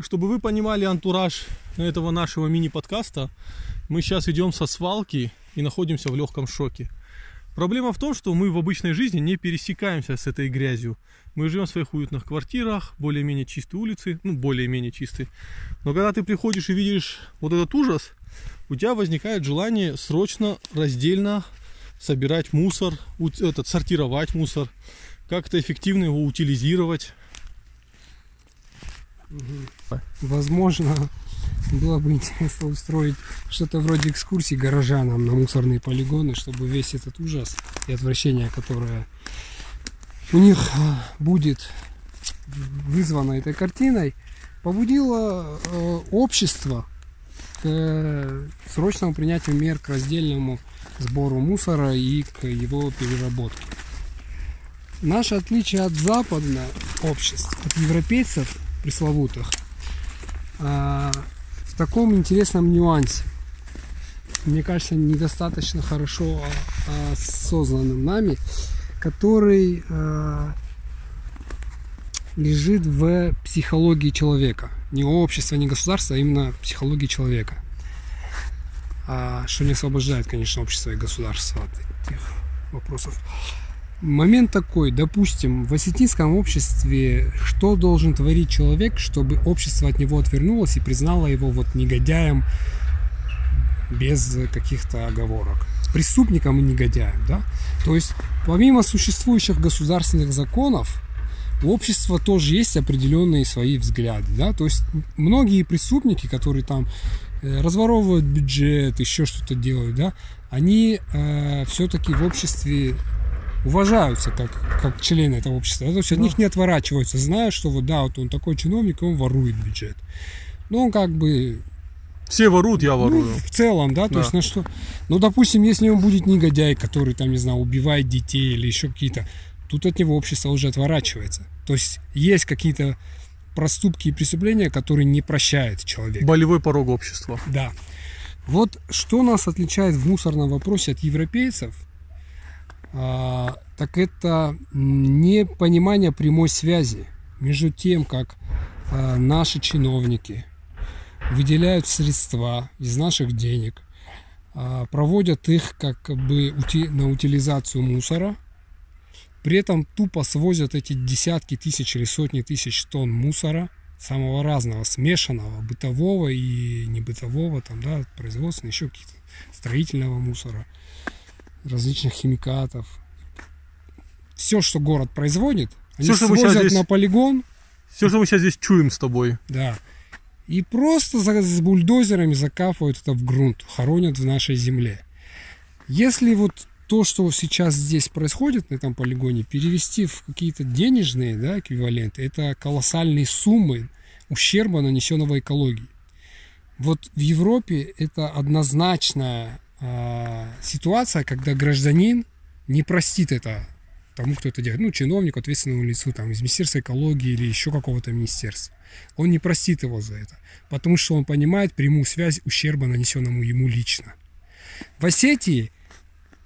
Чтобы вы понимали антураж этого нашего мини-подкаста, мы сейчас идем со свалки и находимся в легком шоке. Проблема в том, что мы в обычной жизни не пересекаемся с этой грязью. Мы живем в своих уютных квартирах, более-менее чистые улицы, более-менее чистые. Но когда ты приходишь и видишь вот этот ужас, у тебя возникает желание срочно, раздельно собирать мусор, сортировать мусор, как-то эффективно его утилизировать. Возможно, было бы интересно устроить что-то вроде экскурсии горожанам на мусорные полигоны, чтобы весь этот ужас и отвращение, которое у них будет вызвано этой картиной, побудило общество к срочному принятию мер к раздельному сбору мусора и к его переработке. Наше отличие от западного общества, от европейцев пресловутых, в таком интересном нюансе, мне кажется, недостаточно хорошо осознанным нами, который лежит в психологии человека, не общества, не государства, а именно психологии человека, что не освобождает, конечно, общество и государство от этих вопросов. Момент такой, допустим, в осетинском обществе что должен творить человек, чтобы общество от него отвернулось и признало его вот негодяем без каких-то оговорок, преступником и негодяем, да? То есть помимо существующих государственных законов, у общества тоже есть определенные свои взгляды, да? То есть многие преступники, которые там разворовывают бюджет, еще что-то делают, да, они все-таки в обществе уважаются как члены этого общества, то есть от них не отворачиваются, зная, что вот да, вот он такой чиновник, он ворует бюджет. Ну, как бы... Все воруют, я ворую. Ну, в целом, да, то есть на что... Ну, допустим, если он будет негодяй, который там, не знаю, убивает детей или еще какие-то, тут от него общество уже отворачивается. То есть есть какие-то проступки и преступления, которые не прощает человек. Болевой порог общества. Да. Вот что нас отличает в мусорном вопросе от европейцев, так это непонимание прямой связи между тем, как наши чиновники выделяют средства из наших денег, проводят их как бы на утилизацию мусора, при этом тупо свозят эти десятки тысяч или сотни тысяч тонн мусора самого разного, смешанного, бытового и небытового, там, да, производственного, еще какие-то строительного мусора, различных химикатов. Все, что город производит, они свозят на полигон. Все, что мы сейчас здесь чуем с тобой. Да. И просто с бульдозерами закапывают это в грунт, хоронят в нашей земле. Если вот то, что сейчас здесь происходит на этом полигоне, перевести в какие-то денежные, да, эквиваленты, это колоссальные суммы ущерба, нанесенного экологии. Вот в Европе это однозначная ситуация, когда гражданин не простит это тому, кто это делает, ну, чиновнику, ответственному лицу там, из Министерства экологии или еще какого-то министерства. Он не простит его за это, потому что он понимает прямую связь ущерба, нанесенному ему лично. В Осетии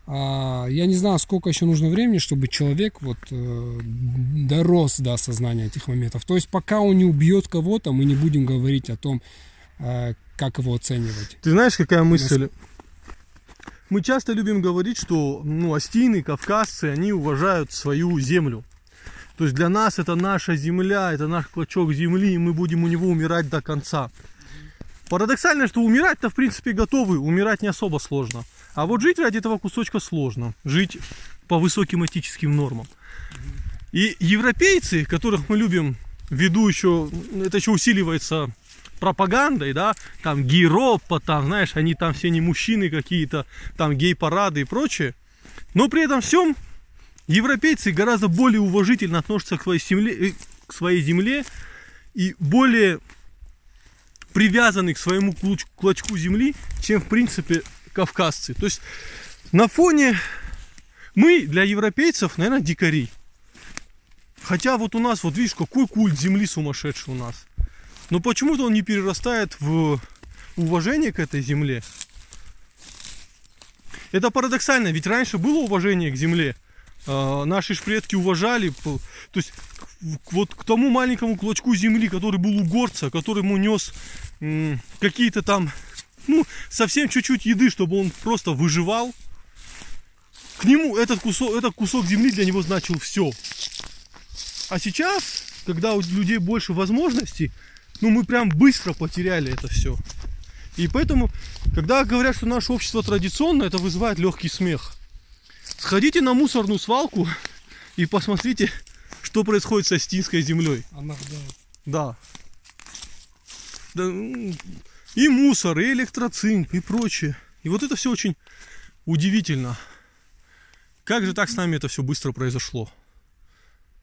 я не знаю, сколько еще нужно времени, чтобы человек вот дорос до осознания этих моментов. То есть пока он не убьет кого-то, мы не будем говорить о том, как его оценивать. Ты знаешь, какая мысль? Мы часто любим говорить, что осетины, кавказцы, они уважают свою землю. То есть для нас это наша земля, это наш клочок земли, и мы будем у него умирать до конца. Парадоксально, что умирать-то в принципе готовы, умирать не особо сложно. А вот жить ради этого кусочка сложно, жить по высоким этическим нормам. И европейцы, которых мы любим, ввиду еще, это еще усиливается пропагандой, да, там гей-ропа, там, знаешь, они там все не мужчины какие-то, там гей-парады и прочее. Но при этом всем европейцы гораздо более уважительно относятся к своей земле и более привязаны к своему клочку земли, чем, в принципе, кавказцы. То есть на фоне мы для европейцев, наверное, дикари. Хотя вот у нас, вот видишь, какой культ земли сумасшедший у нас. Но почему-то он не перерастает в уважение к этой земле. Это парадоксально, ведь раньше было уважение к земле. Наши предки уважали. То есть вот к тому маленькому клочку земли, который был у горца, который ему нес какие-то там, ну, совсем чуть-чуть еды, чтобы он просто выживал. К нему этот кусок земли для него значил все. А сейчас, когда у людей больше возможностей, ну, мы прям быстро потеряли это все. И поэтому, когда говорят, что наше общество традиционное, это вызывает легкий смех. Сходите на мусорную свалку и посмотрите, что происходит с остинской землей. Она, да. Да. И мусор, и электроцинк, и прочее. И вот это все очень удивительно. Как же так с нами это все быстро произошло?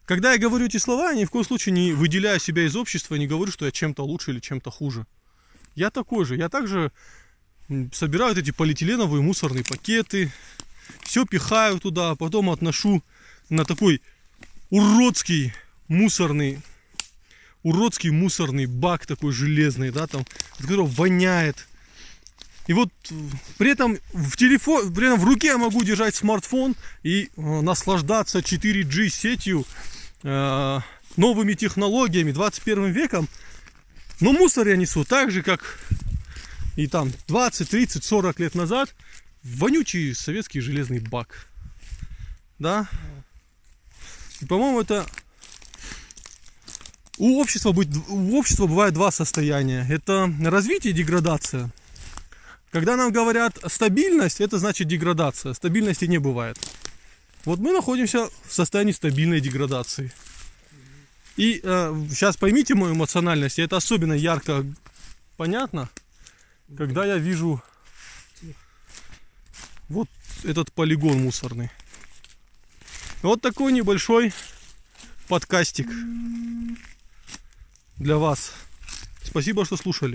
Когда я говорю эти слова, я ни в коем случае не выделяю себя из общества, не говорю, что я чем-то лучше или чем-то хуже. Я такой же. Я также собираю эти полиэтиленовые мусорные пакеты, все пихаю туда, потом отношу на такой уродский мусорный бак такой железный, да, там, от которого воняет. И вот при этом при этом в руке я могу держать смартфон и наслаждаться 4G сетью, новыми технологиями, 21 веком. Но мусор я несу так же, как и там 20, 30, 40 лет назад. Вонючий советский железный бак. Да? И, по-моему, это... У общества бывает два состояния. Это развитие и деградация. Когда нам говорят стабильность, это значит деградация. Стабильности не бывает. Вот мы находимся в состоянии стабильной деградации. И сейчас поймите мою эмоциональность. Это особенно ярко понятно, когда я вижу вот этот полигон мусорный. Вот такой небольшой подкастик для вас. Спасибо, что слушали.